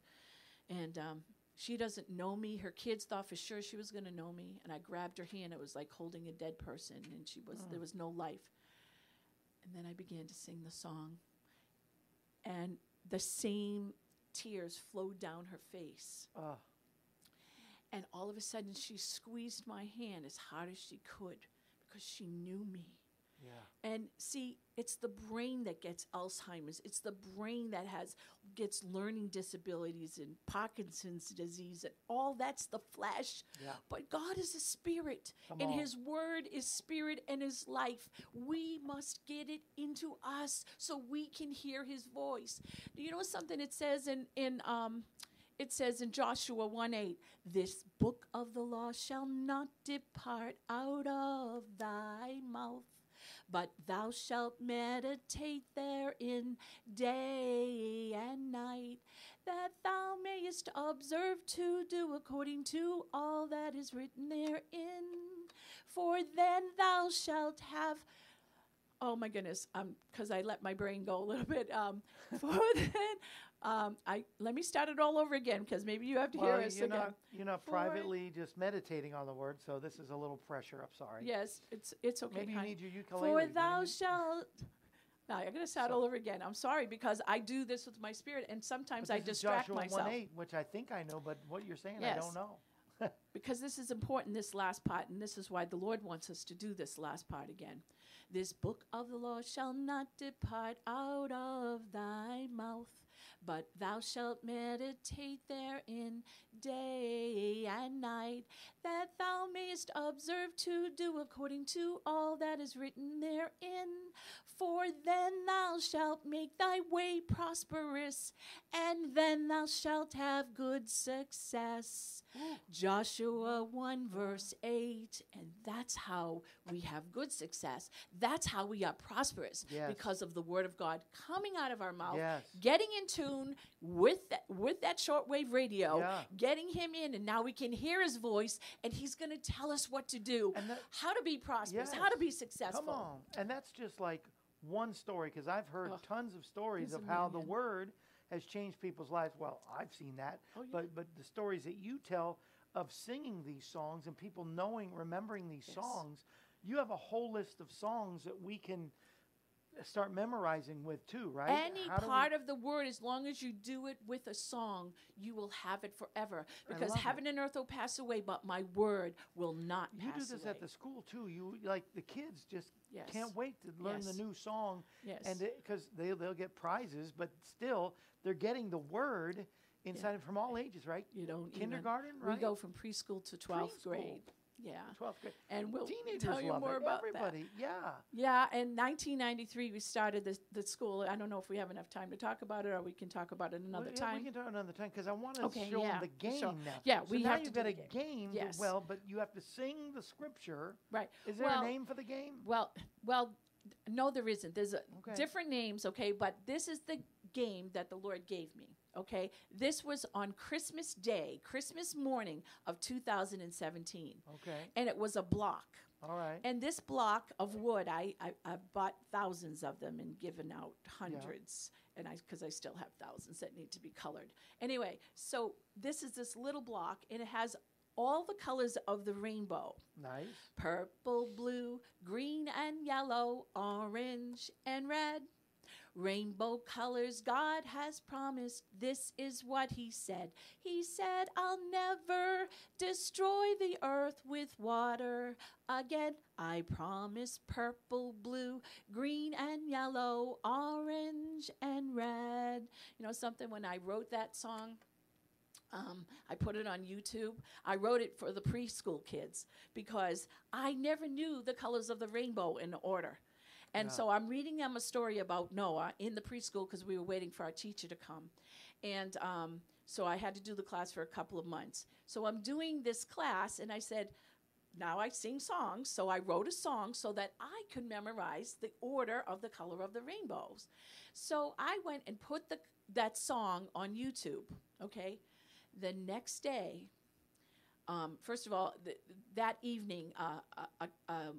And um she doesn't know me. Her kids thought for sure she was going to know me. And I grabbed her hand. It was like holding a dead person, and she was oh. there was no life. And then I began to sing the song. And the same tears flowed down her face. Oh. And all of a sudden, she squeezed my hand as hard as she could because she knew me. Yeah. And see, it's the brain that gets Alzheimer's. It's the brain that has gets learning disabilities and Parkinson's disease and all that's the flesh. Yeah. But God is a spirit, Come and on. his word is spirit and is life. We must get it into us so we can hear his voice. Do you know something it says in, in um It says in Joshua one eight, this book of the law shall not depart out of thy mouth, but thou shalt meditate therein day and night, that thou mayest observe to do according to all that is written therein. For then thou shalt have, oh my goodness, um, because I let my brain go a little bit. Um, for then, um, I let me start it all over again, because maybe you have to well, hear us again. Not, you're not for privately just meditating on the word, so this is a little pressure. I'm sorry. Yes, it's it's okay. Maybe you honey. need your ukulele. For thou shalt. No, I'm going to start so. all over again. I'm sorry, because I do this with my spirit, and sometimes I distract myself. This is Joshua one eight, which I think I know, but what you're saying, yes. I don't know. Because this is important, this last part, and this is why the Lord wants us to do this last part again. This book of the law shall not depart out of thy mouth, but thou shalt meditate therein day and night, that thou mayest observe to do according to all that is written therein. For then thou shalt make thy way prosperous, and then thou shalt have good success. Joshua one verse eight, and that's how we have good success. That's how we are prosperous, yes. because of the word of God coming out of our mouth, yes. getting in tune with that, with that shortwave radio, yeah. getting him in, and now we can hear his voice, and he's going to tell us what to do, how to be prosperous, yes. how to be successful. Come on. And that's just like one story, because I've heard oh, tons of stories of how the word has changed people's lives. Well, I've seen that, oh, yeah. but but the stories that you tell of singing these songs and people knowing, remembering these yes. songs, you have a whole list of songs that we can start memorizing with too, right? Any part of the word, as long as you do it with a song, you will have it forever. Because heaven and earth will pass away, but my word will not pass away. You do this at the school too. You like the kids just yes. can't wait to learn yes. the new song, yes. and because they they'll get prizes, but still they're getting the word inside yeah. from all ages, right? You don't kindergarten, even, right? We go from preschool to twelfth preschool. grade. Yeah, twelfth grade, and we'll Teenagers tell you more it. about Everybody. that. Yeah, yeah. In nineteen ninety-three, we started this, the school. I don't know if we have enough time to talk about it, or we can talk about it another well, yeah, time. We can talk another time, because I want to okay, show yeah. them the game so, now. Yeah, so we now have you've to got a game. game yes. Well, but you have to sing the scripture. Right. Is there well, a name for the game? Well, well, no, there isn't. There's a okay. different names. Okay, but this is the game that the Lord gave me. Okay, this was on Christmas Day, Christmas morning of two thousand seventeen. Okay. And it was a block. All right. And this block of wood, I, I, I bought thousands of them and given out hundreds, yeah. and I because I still have thousands that need to be colored. Anyway, so this is this little block, and it has all the colors of the rainbow. Nice. Purple, blue, green, and yellow, orange, and red. Rainbow colors God has promised. This is what he said. He said, I'll never destroy the earth with water again. I promise purple, blue, green, and yellow, orange, and red. You know something? When I wrote that song, Um, I put it on YouTube. I wrote it for the preschool kids because I never knew the colors of the rainbow in order. And yeah. so I'm reading them a story about Noah in the preschool because we were waiting for our teacher to come. And um, so I had to do the class for a couple of months. So I'm doing this class, and I said, now I sing songs, so I wrote a song so that I could memorize the order of the color of the rainbows. So I went and put the, that song on YouTube, okay? The next day, um, first of all, th that evening, uh, a, a, um,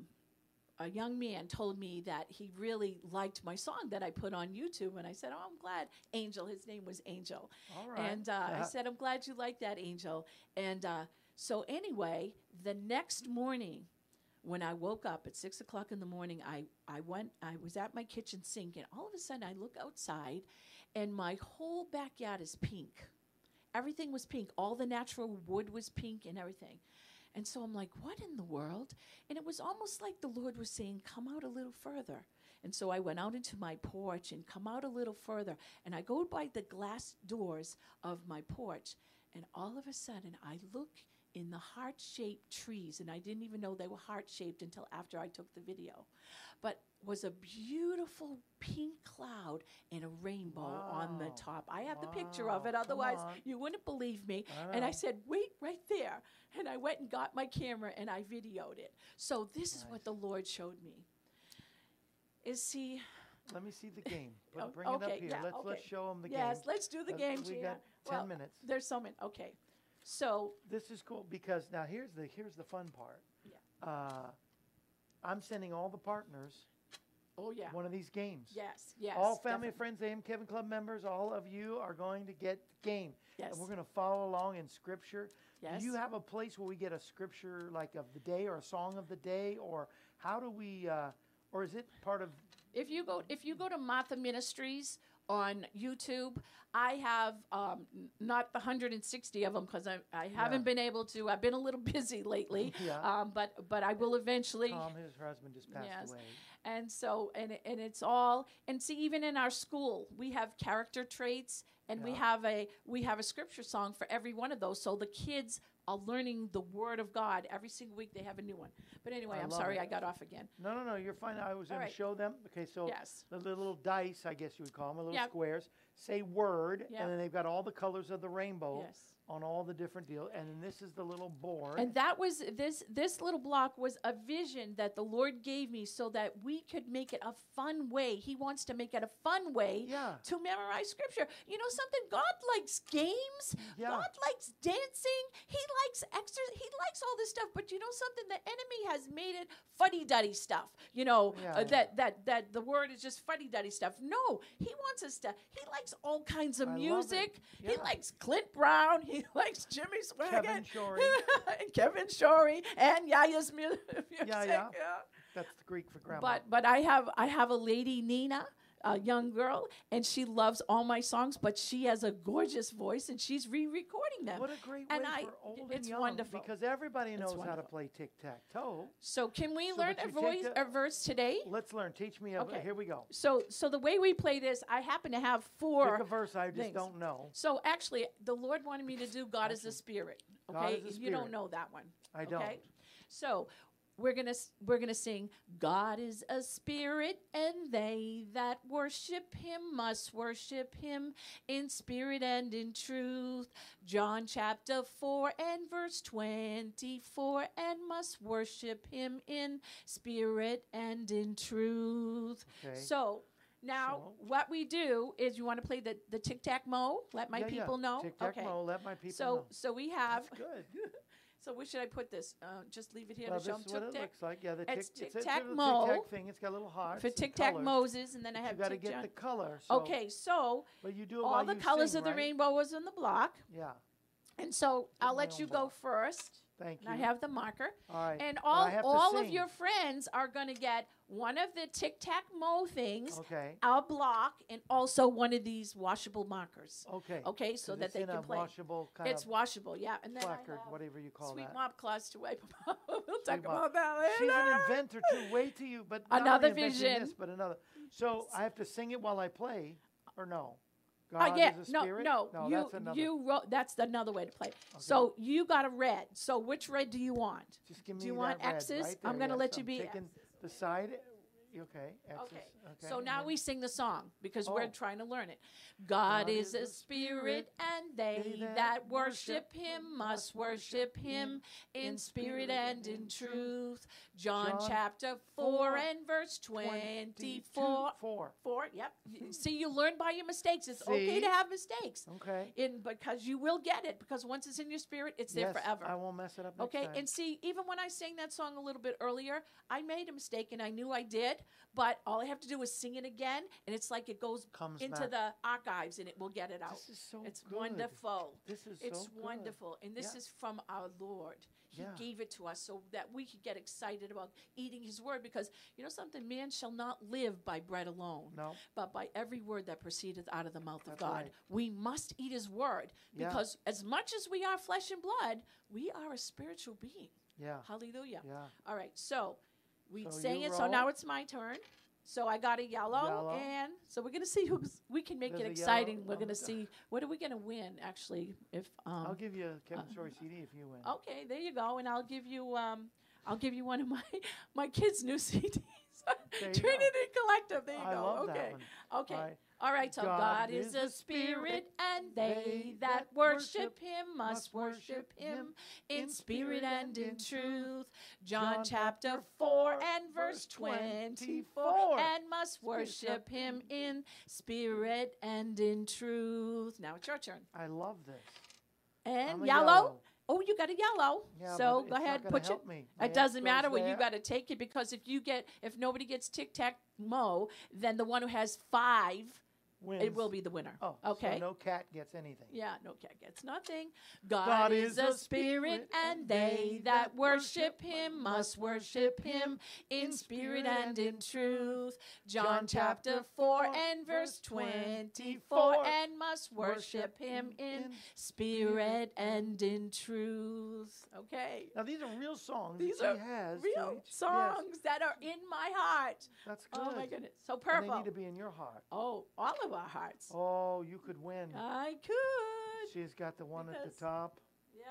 a young man told me that he really liked my song that I put on YouTube. And I said, oh, I'm glad. Angel, his name was Angel. All right. And uh, yeah. I said, I'm glad you like that, Angel. And uh, so anyway, the next morning, when I woke up at six o'clock in the morning, I, I went, I was at my kitchen sink. And all of a sudden, I look outside, and my whole backyard is pink. Everything was pink. All the natural wood was pink and everything. And so I'm like, what in the world? And it was almost like the Lord was saying, come out a little further. And so I went out into my porch and come out a little further. And I go by the glass doors of my porch. And all of a sudden, I look in the heart-shaped trees. And I didn't even know they were heart-shaped until after I took the video. But was a beautiful pink cloud and a rainbow wow. on the top. I have wow. the picture of it, otherwise you wouldn't believe me. And I said, wait right there. And I went and got my camera and I videoed it. So this nice. Is what the Lord showed me. Is he... Let me see the game. Bring okay, it up here. Yeah, let's, okay. let's show them the yes, game. Yes, let's do the let's, game, we Gina. Got ten well, minutes. There's so many. Okay. So... This is cool because now here's the, here's the fun part. Yeah. Uh, I'm sending all the partners... Oh, yeah. One of these games. Yes, yes. All family, definitely. Friends, A M Kevin Club members, all of you are going to get the game. Yes. And we're going to follow along in Scripture. Yes. Do you have a place where we get a Scripture like of the day or a song of the day? Or how do we, uh, or is it part of? If you go, if you go to Martha Ministries on YouTube, I have um, not the one hundred sixty of them because I, I haven't yeah. been able to. I've been a little busy lately, yeah. um, but but I will eventually. Tom, his husband, just passed yes. away. And so, and and it's all, and see, even in our school, we have character traits, and yeah. we have a we have a scripture song for every one of those. So the kids are learning the Word of God every single week. They have a new one. But anyway, I I'm sorry it. I got off again. No, no, no, you're fine. I was going right. to show them. Okay, so yes. the little dice, I guess you would call them, a little. Yeah. Squares say word, yeah. and then they've got all the colors of the rainbow yes. on all the different deals. And then this is the little board. And that was this this little block was a vision that the Lord gave me so that we could make it a fun way. He wants to make it a fun way yeah. to memorize Scripture. You know something? God likes games. Yeah. God likes dancing. He likes exercise. He likes all this stuff. But you know something? The enemy has made it fuddy-duddy stuff. You know yeah, uh, yeah. that that that the word is just fuddy-duddy stuff. No, he wants us to. He likes all kinds of I music. Yeah. He likes Clint Brown. He likes Jimmy Swaggart. Kevin Shorey. and Kevin Shorey and Yaya's music. Yeah, yeah, yeah. That's the Greek for grandma. But but I have I have a lady, Nina, a young girl, and she loves all my songs. But she has a gorgeous voice, and she's re-recording them. What a great and way I, for old and young. Wonderful. Because everybody knows how to play tic-tac-toe. So can we so learn a, voice, a verse today? Let's learn. Teach me. A, okay. Here we go. So so the way we play this, I happen to have four. Pick a verse I just things. Don't know. So actually, the Lord wanted me to do God is the Spirit. Okay, God is the Spirit. You don't know that one. I don't. Okay? So. We're gonna we're gonna sing. God is a spirit, and they that worship Him must worship Him in spirit and in truth. John chapter four and verse twenty-four, and must worship Him in spirit and in truth. Okay. So Now, so what we do is, you want to play the, the tic-tac-mo? Let my yeah, people yeah. know? Tic-tac-mo, okay. Let my people so, know. So we have... That's good. So where should I put this? Uh, just leave it here well, to show them tic-tac? This is what it looks like. Yeah, the tic-tac tic, tic, tic, tic thing. It's got little hearts. For tic-tac Moses, and then I have tic-tac. You've got to get the color. So okay, so but you do all the colors sing, of the right? rainbow was on the block. Yeah. And so Get I'll let you go block. first. Thank you. And I have the marker. All right. And all well, all of your friends are going to get one of the tic-tac-mo things, okay. our block, and also one of these washable markers. Okay. Okay, so that they can play. It's washable kind It's of washable, yeah. And then placard, I have whatever you call sweet that. Sweet mop cloths to wipe them off. We'll sweet talk mop. about that later. She's an inventor too. Wait till you, but not another vision. This, but another. So I have to sing it while I play, or no? God uh, yeah, is a no, spirit? no, no, you, that's another. You wrote, that's another way to play it. Okay. So you got a red. So which red do you want? Just give me do you that want X's? Right I'm going to yes, let I'm you be. Taking the side. Okay, X's. Okay. okay. So now we sing the song because oh. we're trying to learn it. God, God is a spirit, and they, they that worship him must worship him in spirit and in truth. John, John chapter four, four and verse twenty-four. Four. Four, yep. See, you learn by your mistakes. It's See? okay to have mistakes. Okay. In, because you will get it, because once it's in your spirit, it's yes, there forever. I won't mess it up next Okay, time. And see, even when I sang that song a little bit earlier, I made a mistake, and I knew I did. But all I have to do is sing it again, and it's like it goes Comes into back. the archives, and it will get it out. This is so It's good. wonderful. This is it's so wonderful, good. and this yeah. is from our Lord. He yeah. gave it to us so that we could get excited about eating His Word, because you know something, man shall not live by bread alone, no. but by every word that proceedeth out of the mouth That's of God. Right. We must eat His Word, because yeah. as much as we are flesh and blood, we are a spiritual being. Yeah. Hallelujah. Yeah. All right. So. We so sang it, roll. so now it's my turn. So I got a yellow, yellow. and so we're gonna see who we can make There's it exciting. We're gonna see what are we gonna win actually. If um, I'll give you a Kevin Shorey uh, C D if you win. Okay, there you go, and I'll give you um, I'll give you one of my my kids' new C Ds. Trinity go. Collective. There you I go. Love okay, that one. okay. All right. All right, so God, God is a spirit, and they that worship him must worship him in spirit and in truth. John chapter four and verse twenty-four, and must worship him in spirit and in truth. Now it's your turn. I love this. And yellow. yellow. Oh, you got a yellow. Yeah, so go ahead, put your. It My doesn't matter where you got to take it, because if you get, if nobody gets tic-tac-mo, then the one who has five. Wins. It will be the winner. Oh, okay. So no cat gets anything. Yeah, no cat gets nothing. God, God is a spirit, and they that worship him must worship him in spirit and in truth. John chapter four and verse twenty-four, and must worship him in spirit and in truth. Okay. Now, these are real songs. These are has real songs yes. that are in my heart. That's good. Oh, my goodness. So purple. And they need to be in your heart. Oh, all of our hearts. Oh, you could win. I could. She's got the one because, at the top. Yep.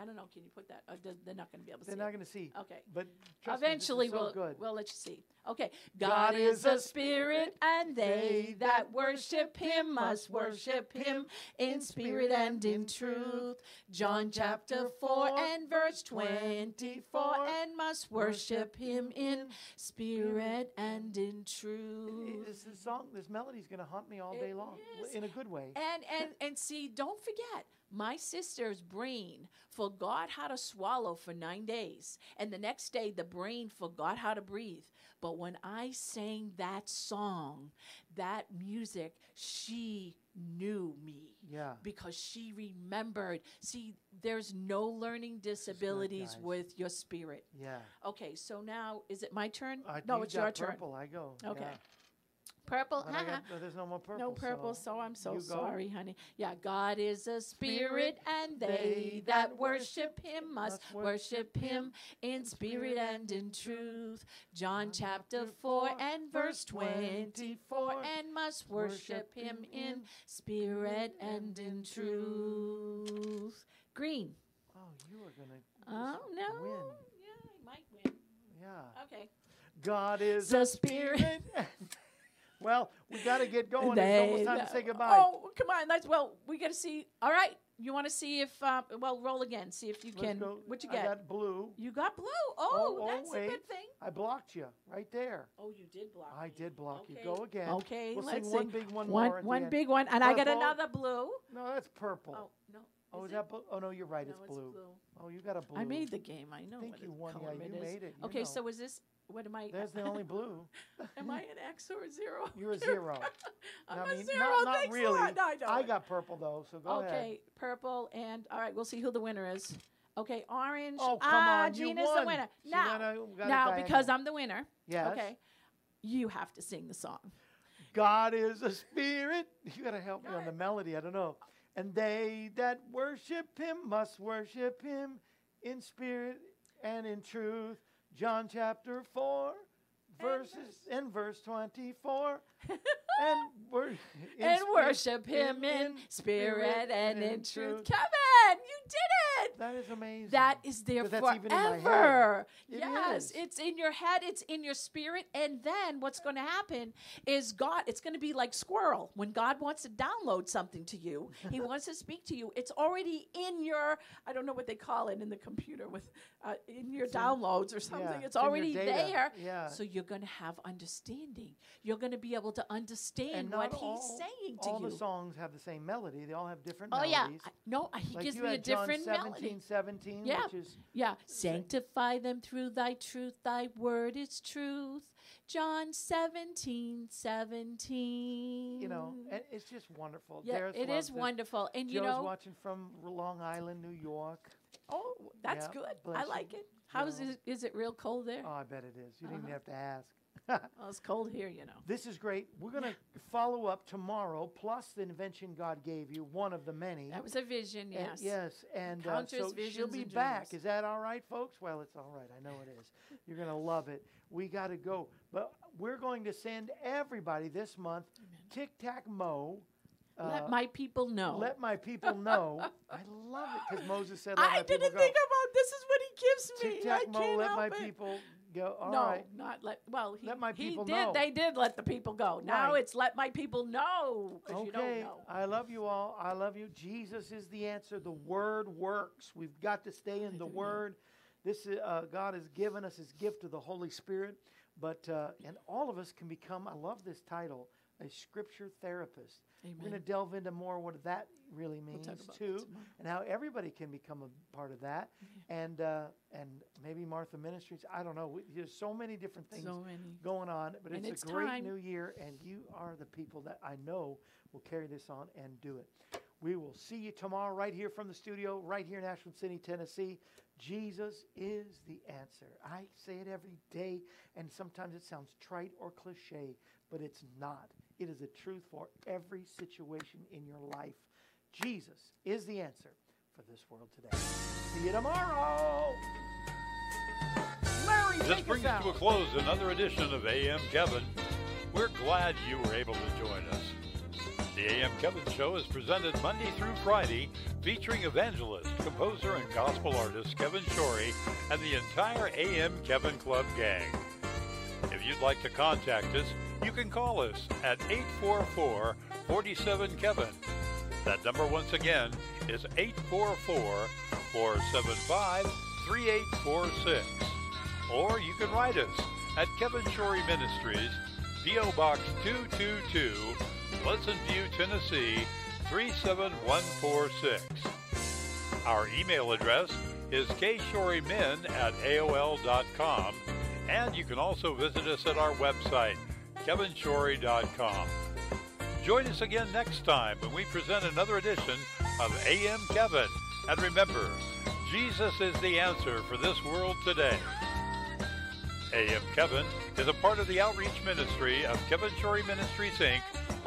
I don't know. Can you put that? Uh, they're not going to be able to they're see. They're not going to see. Okay. But eventually, me, we'll, so we'll let you see. Okay. God, God is a spirit, and they that worship him must worship him in spirit and in truth. John chapter four and verse twenty-four, and must worship him in spirit and in truth. This, this song, this melody's going to haunt me all day long, in a good way. And, and, and see, don't forget, my sister's brain forgot how to swallow for nine days. And the next day, the brain forgot how to breathe. But when I sang that song, that music, she knew me. Yeah. Because she remembered. See, there's no learning disabilities with your spirit. Yeah. Okay, so now, is it my turn? I no, it's your turn. Purple, I go. Okay. Yeah. Purple, uh-huh. got, no, there's no more purple. No purple, so, so I'm so sorry, honey. Yeah, God is a spirit, and they that worship him must worship him in spirit and in truth. John chapter four and verse twenty-four, and must worship him in spirit and in truth. Green. Oh, you are going to Oh, no. Win. Yeah, I might win. Yeah. Okay. God is a spirit. Well, we got to get going. They, it's almost time uh, to say goodbye. Oh, come on. That's, well, we got to see. All right. You want to see if, uh, well, roll again. See if you Let's can. Go. What you got? I got blue. You got blue. Oh, oh that's oh, a good thing. I blocked you right there. Oh, you did block I me. did block okay. you. Go again. Okay. We'll Let's sing see. One big one, one more. At one the big end. One. And purple. I got another blue. No, that's purple. Oh, no. Oh, is that blue? Oh, no, you're right. No, it's, blue. it's blue. Oh, you got a blue. I made the game. I know. I think what you won. Yeah, you made it. Okay, so is this. What am I? There's the only blue. Am I an X or a zero? You're a zero. I'm I mean, a zero. Not, not Thanks really. a lot. No, I, don't. I got purple, though, so go okay, ahead. Okay, purple. And, all right, we'll see who the winner is. Okay, orange. Oh, come ah, on. Gina's the winner. Now, now because I'm the winner, yes. okay, you have to sing the song. God is a spirit. You got to help God. me on the melody. I don't know. And they that worship him must worship him in spirit and in truth. John chapter four, verses and verse, and verse twenty-four, and, wor and worship him in spirit and in truth. Kevin, you did it! That is amazing. That is there forever. It yes, is. It's in your head. It's in your spirit. And then what's going to happen is God. It's going to be like squirrel. When God wants to download something to you, He wants to speak to you. It's already in your. I don't know what they call it in the computer with uh, in your it's downloads in, or something. Yeah, it's, it's already there. Yeah. So you're going to have understanding. You're going to be able to understand what all, he's saying to all you. All the songs have the same melody. They all have different oh, melodies. Oh, yeah. I, no, he like gives me a different John melody. seventeen, seventeen, yeah. Which is yeah. Sanctify them through thy truth. Thy word is truth. John seventeen, seventeen. You know, and it's just wonderful. Yeah, Darris it is wonderful. It. And, Joe's you know. watching from Long Island, New York. Oh, that's yeah, good. I like you. it. How is it, is it real cold there? Oh, I bet it is. You uh-huh. didn't even have to ask. Well, it's cold here, you know. This is great. We're going to follow up tomorrow, plus the invention God gave you, one of the many. That was a vision, yes. And, yes, and uh, so she'll be back. Dreams. Is that all right, folks? Well, it's all right. I know it is. You're going to love it. We got to go. But we're going to send everybody this month Tic-Tac-Mo. Uh, let my people know. Let my people know. I love it because Moses said, let I my people go. I didn't think about this is what he gives me. Tic-Tac-Mo, I can't let help my it. people go. All no, right. not let, well, he, let my he people did. Know. They did let the people go. Right. Now it's let my people know. Okay. You don't know. I love you all. I love you. Jesus is the answer. The word works. We've got to stay in I the word. Know. This is, uh, God has given us his gift of the Holy Spirit. But, uh, and all of us can become, I love this title, a scripture therapist. Amen. We're going to delve into more what that really means, we'll too, and how everybody can become a part of that. Yeah. And uh, and maybe Martha Ministries. I don't know. We, there's so many different things so many. going on. But it's, it's a great time. new year, and you are the people that I know will carry this on and do it. We will see you tomorrow right here from the studio, right here in Ashland City, Tennessee. Jesus is the answer. I say it every day, and sometimes it sounds trite or cliche, but it's not. It is a truth for every situation in your life. Jesus is the answer for this world today. See you tomorrow. Larry, this brings to a close another edition of A M Kevin. We're glad you were able to join us. The A M Kevin Show is presented Monday through Friday, featuring evangelist, composer, and gospel artist Kevin Shorey and the entire A M Kevin Club gang. If you'd like to contact us, you can call us at eight four four, four seven, Kevin. That number once again is eight four four, four seven five, three eight four six. Or you can write us at Kevin Shorey Ministries, P O Box two two two, Pleasant View, Tennessee, three seven one four six. Our email address is k shorey min at A O L dot com, and you can also visit us at our website, Kevin Shorey dot com. Join us again next time when we present another edition of A M Kevin. And remember, Jesus is the answer for this world today. A M Kevin is a part of the outreach ministry of Kevin Shorey Ministries, Incorporated,